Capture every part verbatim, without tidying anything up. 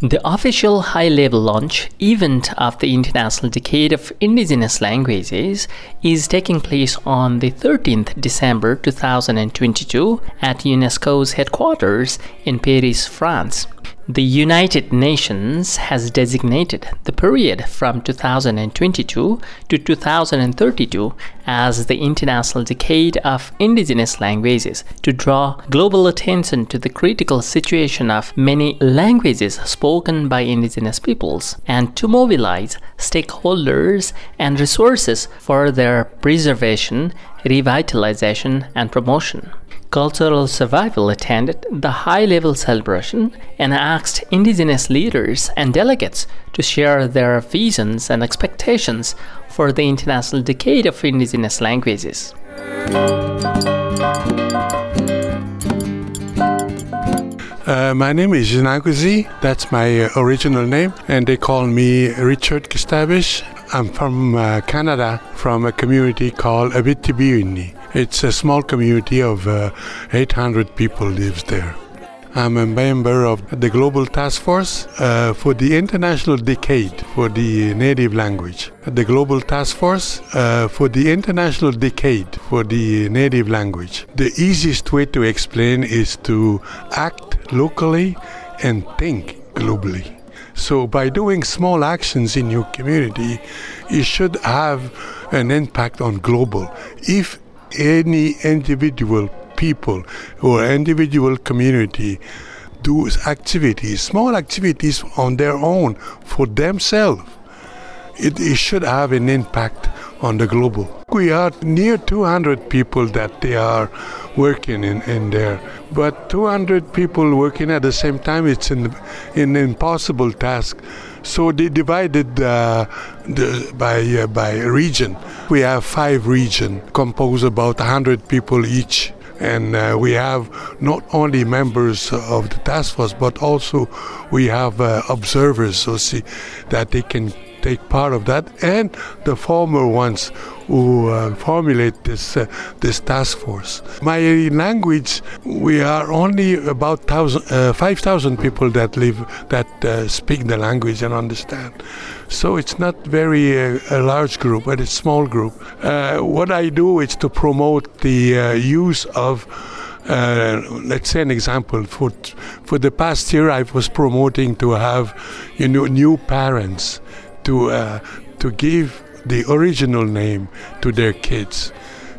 The official high-level launch event of the International Decade of Indigenous Languages is taking place on the thirteenth of December twenty twenty-two at UNESCO's headquarters in Paris, France. The United Nations has designated the period from two thousand twenty-two to two thousand thirty-two as the International Decade of Indigenous Languages to draw global attention to the critical situation of many languages spoken by indigenous peoples and to mobilize stakeholders and resources for their preservation, revitalization, and promotion. Cultural Survival attended the high-level celebration and asked indigenous leaders and delegates to share their visions and expectations for the International Decade of Indigenous Languages. Uh, my name is Inaguzi, that's my uh, original name, and they call me Richard Kistabish. I'm from uh, Canada, from a community called Abitibiwini. It's a small community of uh, eight hundred people lives there. I'm a member of the Global Task Force uh, for the International Decade for the Native Language. The Global Task Force uh, for the International Decade for the Native Language. The easiest way to explain is to act locally and think globally. So by doing small actions in your community, it should have an impact on global. If any individual people or individual community do activities, small activities on their own for themselves, it, it should have an impact on the global. We are near two hundred people that they are working in, in there, but two hundred people working at the same time, it's an, an impossible task. So they divided uh, the, by uh, by region. We have five regions, composed about one hundred people each. And uh, we have not only members of the task force, but also we have uh, observers, so see that they can take part of that, and the former ones who uh, formulate this uh, this task force. My language, we are only about uh, five thousand people that live that uh, speak the language and understand. So it's not very uh, a large group, but it's small group. Uh, what I do is to promote the uh, use of. Uh, let's say an example. For for the past year, I was promoting to have, you know, new parents to uh, to give the original name to their kids.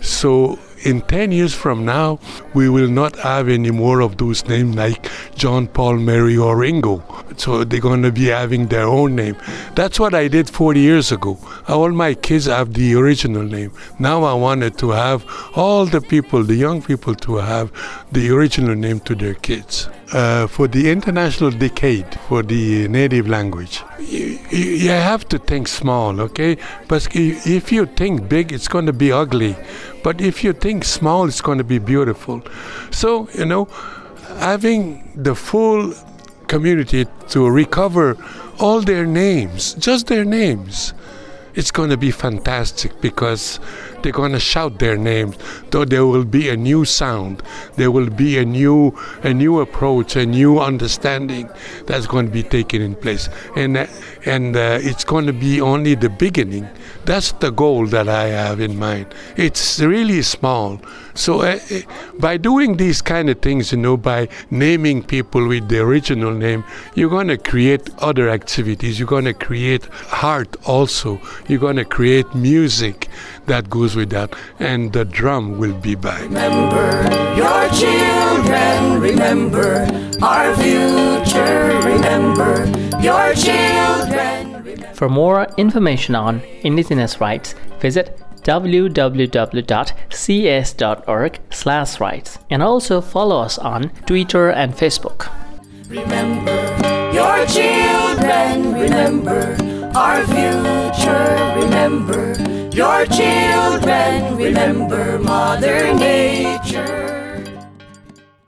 So in ten years from now, we will not have any more of those names like John, Paul, Mary, or Ringo. So they're going to be having their own name. That's what I did forty years ago. All my kids have the original name. Now I wanted to have all the people, the young people, to have the original name to their kids. Uh, for the International Decade for the Native Language, you, you have to think small, okay? But if you think big, it's going to be ugly. But if you think small, it's going to be beautiful. So, you know, having the full community to recover all their names, just their names, it's going to be fantastic, because they're going to shout their names. Though there will be a new sound, there will be a new, a new approach, a new understanding that's going to be taken in place, and and uh, it's going to be only the beginning. That's the goal that I have in mind. It's really small. So uh, by doing these kind of things, you know, by naming people with the original name, you're going to create other activities. You're going to create art also. You're going to create music that goes with that, and the drum will be back. Remember your children, remember our future, remember your children. Remember. For more information on Indigenous rights, visit w w w dot c s dot org slash rights and also follow us on Twitter and Facebook. Remember your children, remember our future, remember your children, remember Mother Nature.